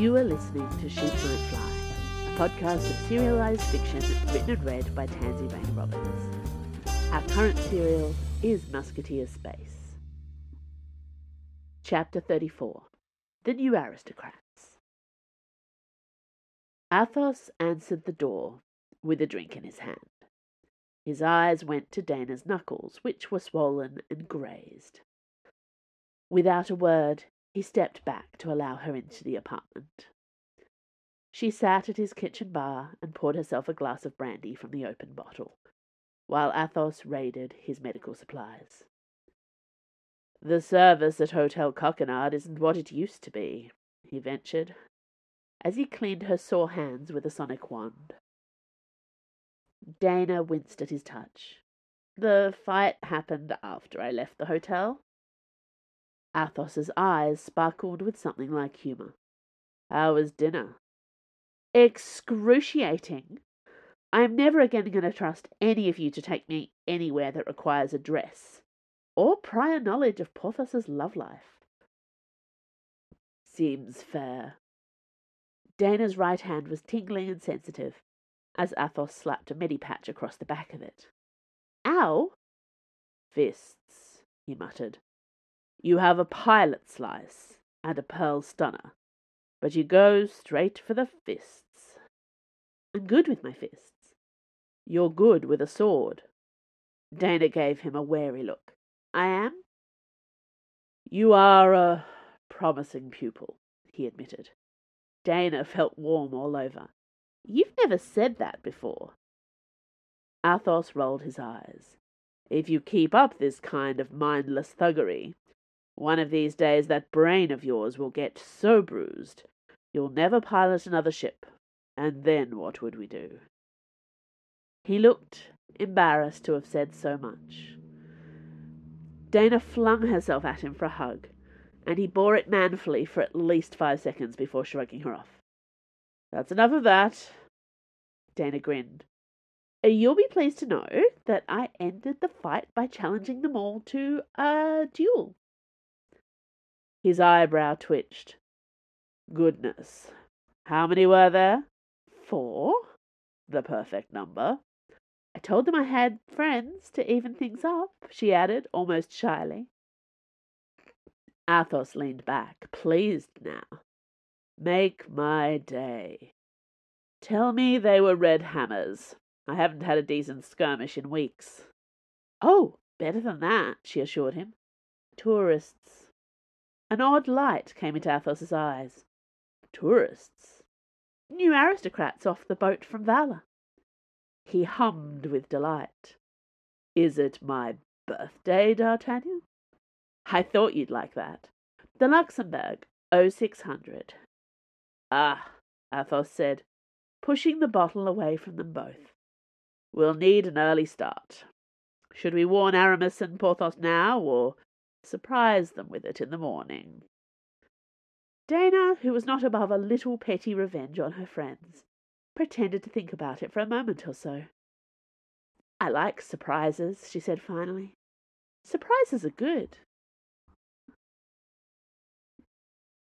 You are listening to Sheep and Fly, a podcast of serialized fiction written and read by Tansy Bane-Robbins. Our current serial is Musketeer Space. Chapter 34, The New Aristocrats. Athos answered the door with a drink in his hand. His eyes went to Dana's knuckles, which were swollen and grazed. Without a word, he stepped back to allow her into the apartment. She sat at his kitchen bar and poured herself a glass of brandy from the open bottle, while Athos raided his medical supplies. "The service at Hotel Coquenard isn't what it used to be," he ventured, as he cleaned her sore hands with a sonic wand. Dana winced at his touch. "The fight happened after I left the hotel." Athos's eyes sparkled with something like humour. "How was dinner?" "Excruciating. I am never again going to trust any of you to take me anywhere that requires address, or prior knowledge of Porthos's love life." "Seems fair." Dana's right hand was tingling and sensitive, as Athos slapped a medipatch across the back of it. "Ow!" "Fists," he muttered. "You have a pilot slice and a pearl stunner, but you go straight for the fists." "I'm good with my fists." "You're good with a sword." Dana gave him a wary look. "I am?" "You are a promising pupil," he admitted. Dana felt warm all over. "You've never said that before." Athos rolled his eyes. "If you keep up this kind of mindless thuggery, one of these days that brain of yours will get so bruised, you'll never pilot another ship, and then what would we do?" He looked embarrassed to have said so much. Dana flung herself at him for a hug, and he bore it manfully for at least 5 seconds before shrugging her off. "That's enough of that." Dana grinned. "You'll be pleased to know that I ended the fight by challenging them all to a duel." His eyebrow twitched. "Goodness. How many were there?" "4. "The perfect number." "I told them I had friends to even things up," she added, almost shyly. Athos leaned back, pleased now. "Make my day. Tell me they were red hammers. I haven't had a decent skirmish in weeks." "Oh, better than that," she assured him. "Tourists." An odd light came into Athos's eyes. "Tourists?" "New aristocrats off the boat from Valor." He hummed with delight. "Is it my birthday, d'Artagnan?" "I thought you'd like that. The Luxembourg, 0600. "Ah," Athos said, pushing the bottle away from them both. "We'll need an early start. Should we warn Aramis and Porthos now, or surprise them with it in the morning?" Dana, who was not above a little petty revenge on her friends, pretended to think about it for a moment or so. "I like surprises," she said finally. "Surprises are good."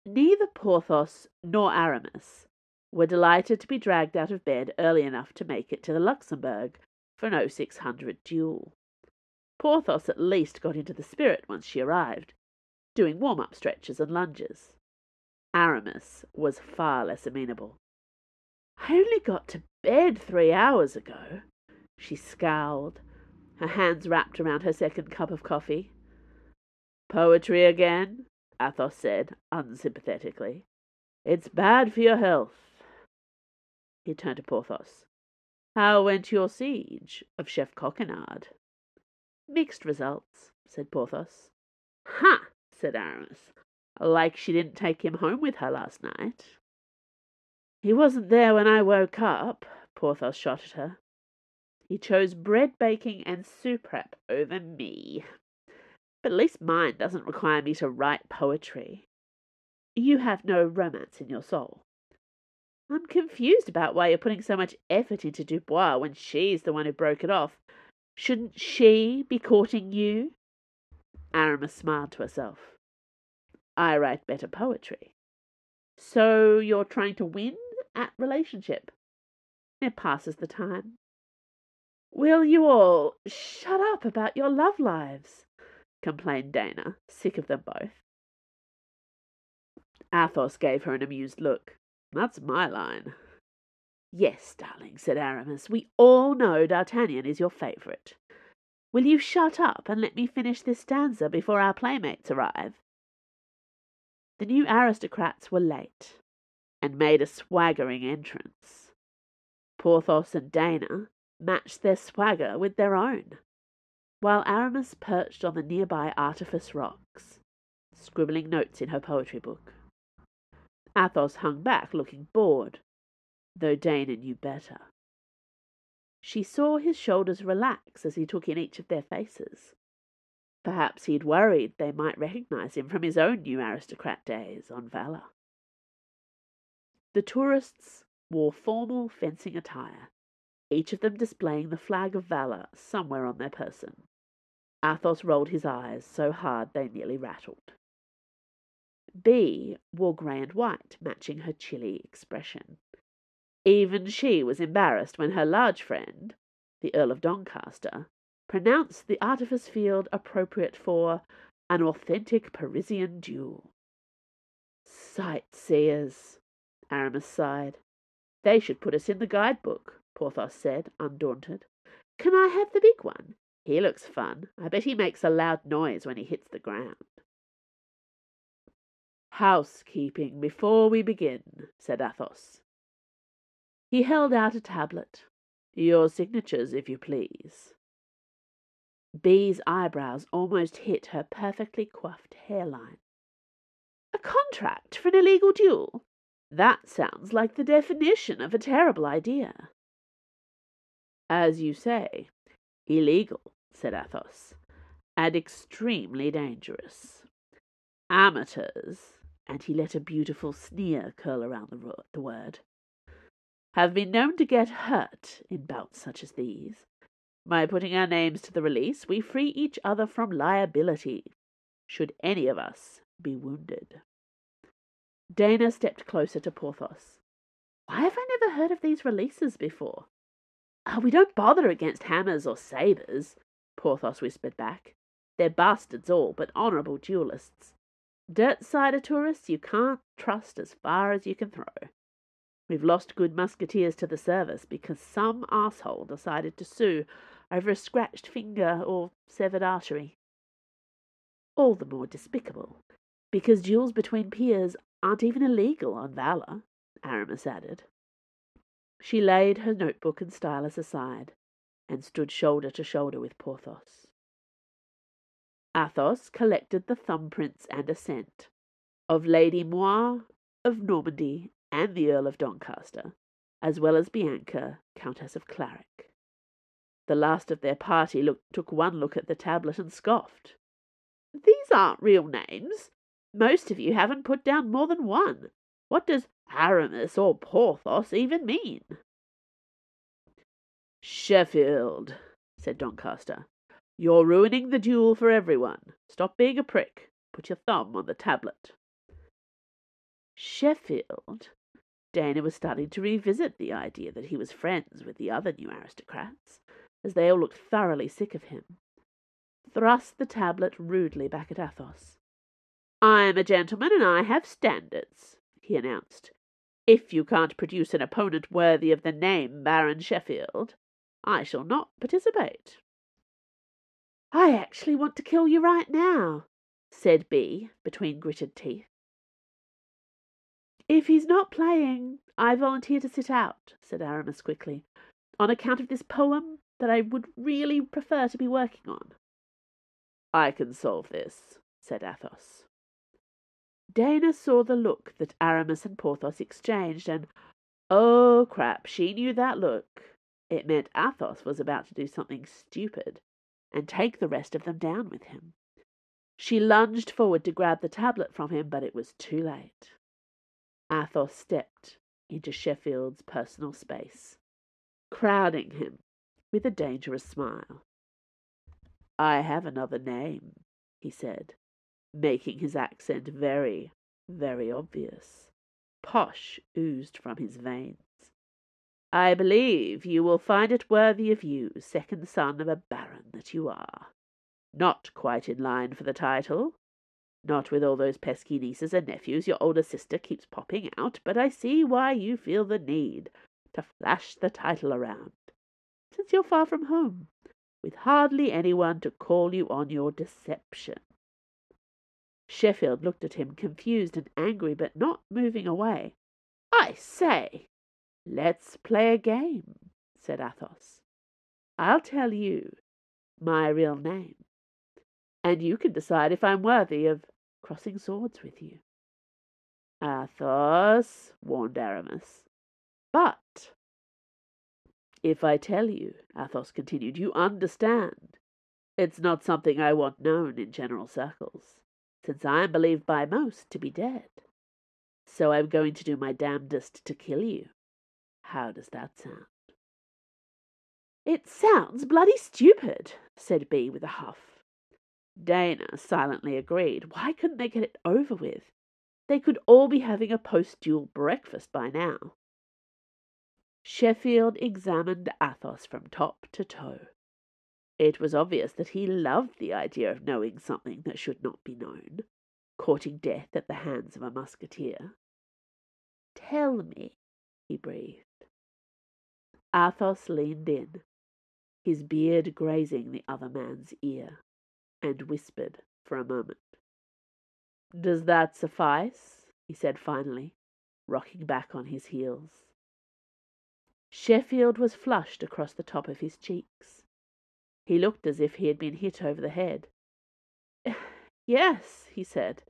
Neither Porthos nor Aramis were delighted to be dragged out of bed early enough to make it to the Luxembourg for an 0600 duel. Porthos at least got into the spirit once she arrived, doing warm-up stretches and lunges. Aramis was far less amenable. "I only got to bed 3 hours ago," she scowled, her hands wrapped around her second cup of coffee. "Poetry again," Athos said, unsympathetically. "It's bad for your health." He turned to Porthos. "How went your siege of Chef Coquenard?" "Mixed results," said Porthos. "Ha!" said Aramis. "Like she didn't take him home with her last night." "He wasn't there when I woke up," Porthos shot at her. "He chose bread-baking and soup prep over me. But at least mine doesn't require me to write poetry. You have no romance in your soul. I'm confused about why you're putting so much effort into Dubois when she's the one who broke it off. Shouldn't she be courting you?" Aramis smiled to herself. "I write better poetry." So you're trying to win at relationship. It passes the time. Will you all shut up about your love lives? Complained Dana, sick of them both. Athos gave her an amused look. That's my line. Yes, darling, said Aramis. We all know D'Artagnan is your favourite. Will you shut up and let me finish this stanza before our playmates arrive? The new aristocrats were late and made a swaggering entrance. Porthos and Dana matched their swagger with their own, while Aramis perched on the nearby Artifex rocks, scribbling notes in her poetry book. Athos hung back, looking bored, though Dana knew better. She saw his shoulders relax as he took in each of their faces. Perhaps he'd worried they might recognize him from his own new aristocrat days on Valor. The tourists wore formal fencing attire, each of them displaying the flag of Valor somewhere on their person. Athos rolled his eyes so hard they nearly rattled. B wore grey and white, matching her chilly expression. Even she was embarrassed when her large friend, the Earl of Doncaster, pronounced the Artifice field appropriate for an authentic Parisian duel. Sightseers, Aramis sighed. They should put us in the guidebook, Porthos said, undaunted. Can I have the big one? He looks fun. I bet he makes a loud noise when he hits the ground. Housekeeping before we begin, said Athos. He held out a tablet. Your signatures, if you please. Bee's eyebrows almost hit her perfectly coiffed hairline. A contract for an illegal duel? That sounds like the definition of a terrible idea. As you say, illegal, said Athos, and extremely dangerous. Amateurs, and he let a beautiful sneer curl around the word, have been known to get hurt in bouts such as these. By putting our names to the release, we free each other from liability, should any of us be wounded. Dana stepped closer to Porthos. Why have I never heard of these releases before? Oh, we don't bother against hammers or sabres, Porthos whispered back. They're bastards all, but honourable duelists. Dirt-sider tourists you can't trust as far as you can throw. We've lost good musketeers to the service because some asshole decided to sue over a scratched finger or severed artery. All the more despicable, because duels between peers aren't even illegal on Valor, Aramis added. She laid her notebook and stylus aside and stood shoulder to shoulder with Porthos. Athos collected the thumbprints and assent of Lady Moi of Normandy and the Earl of Doncaster, as well as Bianca, Countess of Clarick. The last of their party took one look at the tablet and scoffed. These aren't real names. Most of you haven't put down more than one. What does Aramis or Porthos even mean? Sheffield, said Doncaster. You're ruining the duel for everyone. Stop being a prick. Put your thumb on the tablet. Sheffield? Dana was starting to revisit the idea that he was friends with the other new aristocrats, as they all looked thoroughly sick of him. Thrust the tablet rudely back at Athos. I'm a gentleman and I have standards, he announced. If you can't produce an opponent worthy of the name Baron Sheffield, I shall not participate. I actually want to kill you right now, said B, between gritted teeth. If he's not playing, I volunteer to sit out, said Aramis quickly, on account of this poem that I would really prefer to be working on. I can solve this, said Athos. Dana saw the look that Aramis and Porthos exchanged, and, oh crap, she knew that look. It meant Athos was about to do something stupid and take the rest of them down with him. She lunged forward to grab the tablet from him, but it was too late. Athos stepped into Sheffield's personal space, crowding him with a dangerous smile. I have another name, he said, making his accent very, very obvious. posh oozed from his veins. "I believe you will find it worthy of you, second son of a baron that you are. Not quite in line for the title. Not with all those pesky nieces and nephews your older sister keeps popping out, but I see why you feel the need to flash the title around, since you're far from home, with hardly anyone to call you on your deception." Sheffield looked at him, confused and angry, but not moving away. "I say, let's play a game," said Athos. "I'll tell you my real name, and you can decide if I'm worthy of crossing swords with you." "Athos," warned Aramis. "But if I tell you," Athos continued, "you understand. It's not something I want known in general circles, since I am believed by most to be dead. So I'm going to do my damnedest to kill you. How does that sound?" "It sounds bloody stupid," said B with a huff. Dana silently agreed. Why couldn't they get it over with? They could all be having a post-duel breakfast by now. Sheffield examined Athos from top to toe. It was obvious that he loved the idea of knowing something that should not be known, courting death at the hands of a musketeer. "Tell me," he breathed. Athos leaned in, his beard grazing the other man's ear, and whispered for a moment. "Does that suffice?" he said finally, rocking back on his heels. Sheffield was flushed across the top of his cheeks. He looked as if he had been hit over the head. "Yes," he said,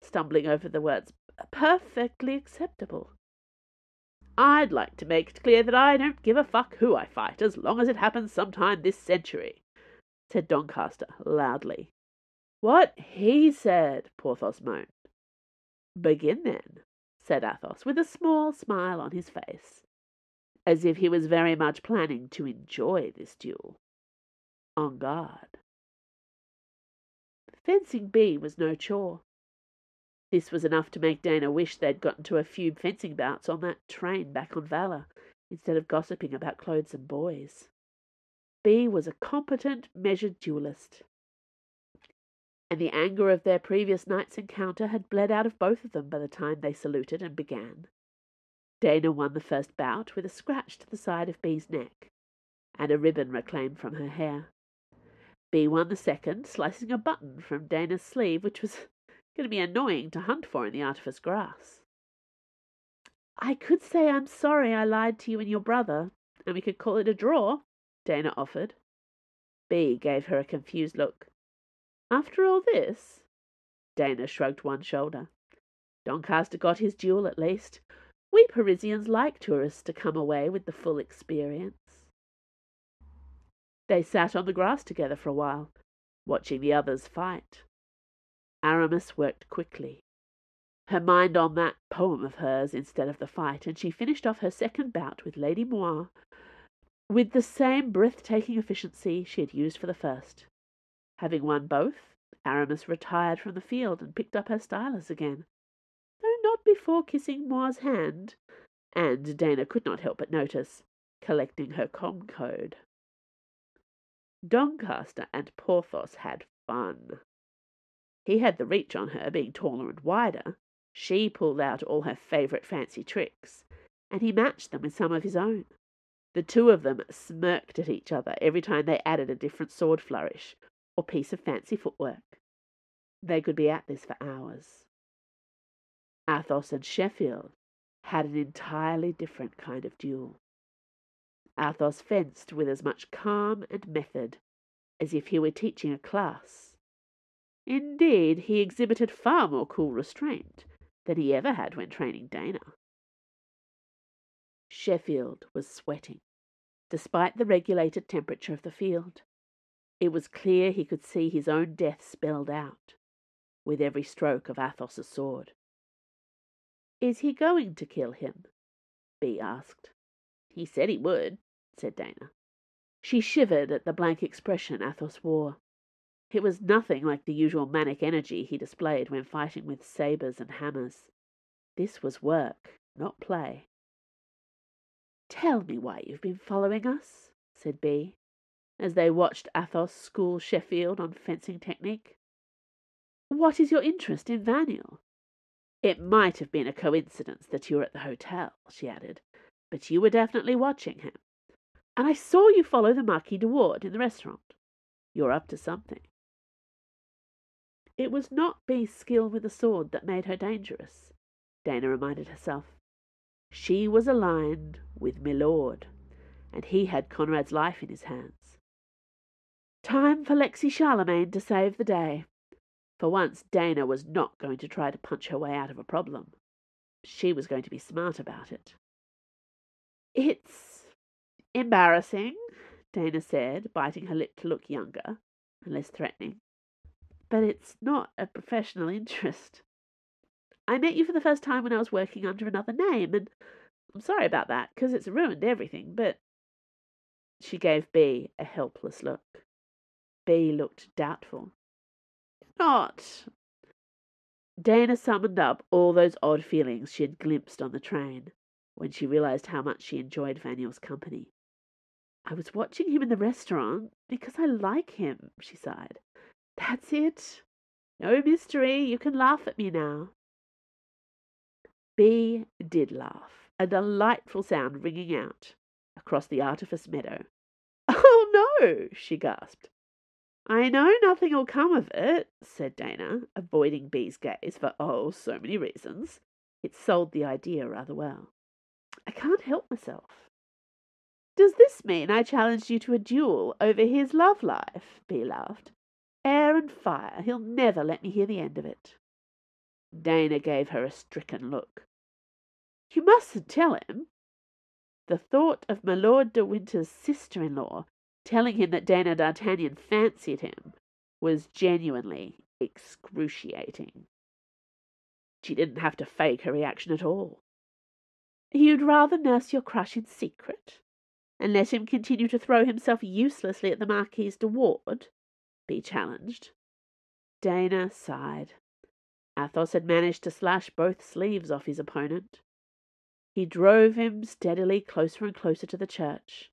stumbling over the words, "perfectly acceptable. I'd like to make it clear that I don't give a fuck who I fight, as long as it happens sometime this century," said Doncaster loudly. "What he said," Porthos moaned. "Begin, then," said Athos, with a small smile on his face, as if he was very much planning to enjoy this duel. "En garde." Fencing B was no chore. This was enough to make Dana wish they'd gotten to a few fencing bouts on that train back on Valor, instead of gossiping about clothes and boys. B was a competent, measured duelist, and the anger of their previous night's encounter had bled out of both of them by the time they saluted and began. Dana won the first bout with a scratch to the side of B's neck and a ribbon reclaimed from her hair. B won the second, slicing a button from Dana's sleeve, which was going to be annoying to hunt for in the artifice grass. "I could say I'm sorry I lied to you and your brother, and we could call it a draw," Dana offered. B gave her a confused look. "After all this?" Dana shrugged one shoulder. Doncaster got his duel at least. We Parisians like tourists to come away with the full experience. They sat on the grass together for a while, watching the others fight. Aramis worked quickly, her mind on that poem of hers instead of the fight, and she finished off her second bout with Lady Moi with the same breathtaking efficiency she had used for the first. Having won both, Aramis retired from the field and picked up her stylus again, though not before kissing Moi's hand, and Dana could not help but notice, collecting her com code. Doncaster and Porthos had fun. He had the reach on her, being taller and wider. She pulled out all her favourite fancy tricks, and he matched them with some of his own. The two of them smirked at each other every time they added a different sword flourish or piece of fancy footwork. They could be at this for hours. Athos and Sheffield had an entirely different kind of duel. Athos fenced with as much calm and method as if he were teaching a class. Indeed, he exhibited far more cool restraint than he ever had when training Dana. Sheffield was sweating, despite the regulated temperature of the field. It was clear he could see his own death spelled out with every stroke of Athos's sword. "Is he going to kill him?" B asked. "He said he would," said Dana. She shivered at the blank expression Athos wore. It was nothing like the usual manic energy he displayed when fighting with sabres and hammers. This was work, not play. "Tell me why you've been following us," said B, as they watched Athos school Sheffield on fencing technique. "What is your interest in Vanille? It might have been a coincidence that you were at the hotel," she added, "but you were definitely watching him. And I saw you follow the Marquis de Ward in the restaurant. You're up to something." It was not B's skill with the sword that made her dangerous, Dana reminded herself. She was aligned with Milord, and he had Conrad's life in his hands. Time for Lexi Charlemagne to save the day. For once, Dana was not going to try to punch her way out of a problem. She was going to be smart about it. "It's embarrassing," Dana said, biting her lip to look younger and less threatening. "But it's not a professional interest. I met you for the first time when I was working under another name, and I'm sorry about that, because it's ruined everything, but—" She gave B a helpless look. B looked doubtful. "Not—" Dana summoned up all those odd feelings she had glimpsed on the train when she realized how much she enjoyed Vaniel's company. "I was watching him in the restaurant because I like him," she sighed. "That's it. No mystery. You can laugh at me now." B did laugh, a delightful sound ringing out across the artifice meadow. "Oh, no!" she gasped. "I know nothing will come of it," said Dana, avoiding B's gaze for, oh, so many reasons. It sold the idea rather well. "I can't help myself." "Does this mean I challenged you to a duel over his love life?" B laughed. "Air and fire. He'll never let me hear the end of it." Dana gave her a stricken look. "You mustn't tell him." The thought of Milord de Winter's sister-in-law telling him that Dana d'Artagnan fancied him was genuinely excruciating. She didn't have to fake her reaction at all. "You'd rather nurse your crush in secret and let him continue to throw himself uselessly at the Marquise de Ward?" B challenged. Dana sighed. Athos had managed to slash both sleeves off his opponent. He drove him steadily closer and closer to the church,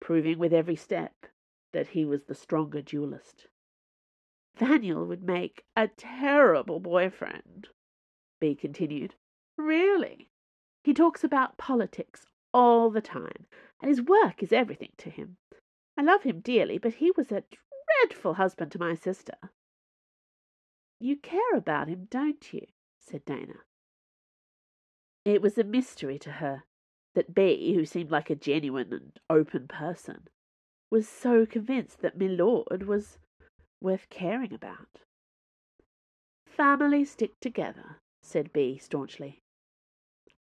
proving with every step that he was the stronger duelist. "Vaniel would make a terrible boyfriend," B continued. "Really. He talks about politics all the time, and his work is everything to him. I love him dearly, but he was a dreadful husband to my sister." "You care about him, don't you?" said Dana. It was a mystery to her that B, who seemed like a genuine and open person, was so convinced that Milord was worth caring about. "Families stick together," said B staunchly.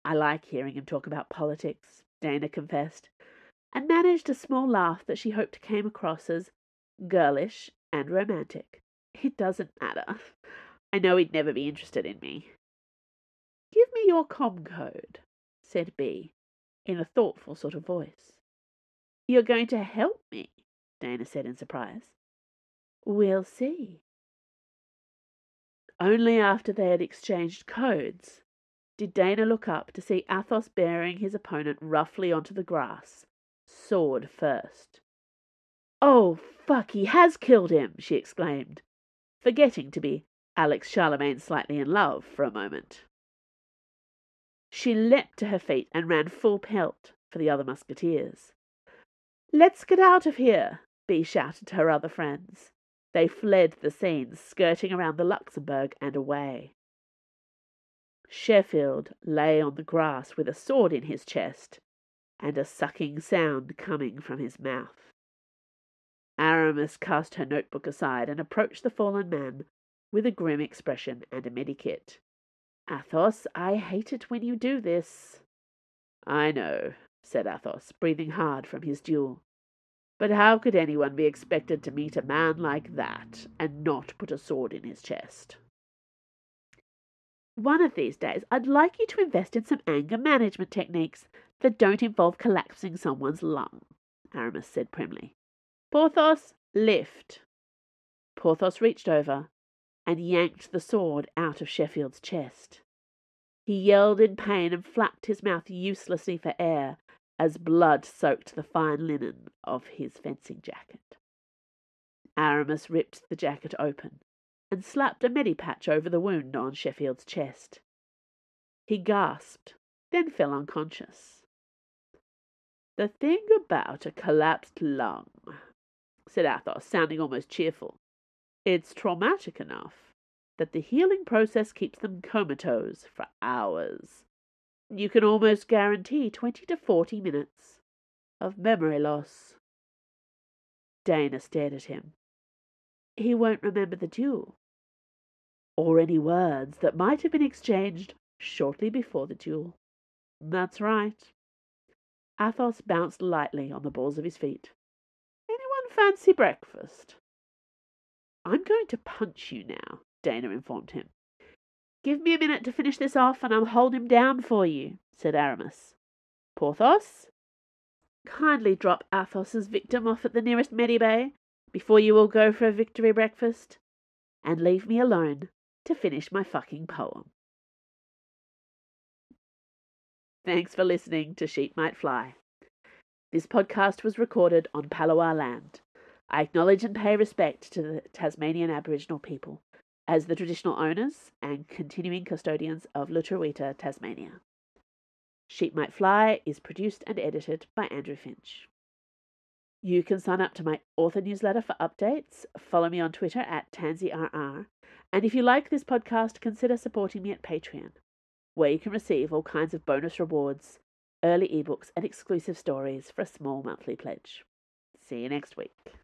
"I like hearing him talk about politics," Dana confessed, and managed a small laugh that she hoped came across as girlish and romantic. "It doesn't matter. I know he'd never be interested in me." "Give me your com code," said B, in a thoughtful sort of voice. "You're going to help me?" Dana said in surprise. "We'll see." Only after they had exchanged codes did Dana look up to see Athos bearing his opponent roughly onto the grass, sword first. "Oh, fuck, he has killed him!" she exclaimed, forgetting to be Alex Charlemagne slightly in love for a moment. She leapt to her feet and ran full pelt for the other musketeers. "Let's get out of here," B shouted to her other friends. They fled the scene, skirting around the Luxembourg and away. Sheffield lay on the grass with a sword in his chest and a sucking sound coming from his mouth. Aramis cast her notebook aside and approached the fallen man with a grim expression and a medikit. "Athos, I hate it when you do this." "I know," said Athos, breathing hard from his duel. "But how could anyone be expected to meet a man like that and not put a sword in his chest?" "One of these days I'd like you to invest in some anger management techniques that don't involve collapsing someone's lung," Aramis said primly. "Porthos, lift." Porthos reached over and yanked the sword out of Sheffield's chest. He yelled in pain and flapped his mouth uselessly for air as blood soaked the fine linen of his fencing jacket. Aramis ripped the jacket open and slapped a medipatch over the wound on Sheffield's chest. He gasped, then fell unconscious. "The thing about a collapsed lung," said Athos, sounding almost cheerful. "It's traumatic enough that the healing process keeps them comatose for hours. You can almost guarantee 20 to 40 minutes of memory loss." Dana stared at him. "He won't remember the duel, or any words that might have been exchanged shortly before the duel." "That's right." Athos bounced lightly on the balls of his feet. "Anyone fancy breakfast?" "I'm going to punch you now," Dana informed him. "Give me a minute to finish this off, and I'll hold him down for you," said Aramis. "Porthos, kindly drop Athos's victim off at the nearest medibay before you all go for a victory breakfast, and leave me alone to finish my fucking poem." Thanks for listening to Sheep Might Fly. This podcast was recorded on Palawa land. I acknowledge and pay respect to the Tasmanian Aboriginal people as the traditional owners and continuing custodians of Lutruwita, Tasmania. Sheep Might Fly is produced and edited by Andrew Finch. You can sign up to my author newsletter for updates, follow me on Twitter at TansyRR, and if you like this podcast, consider supporting me at Patreon, where you can receive all kinds of bonus rewards, early ebooks, and exclusive stories for a small monthly pledge. See you next week.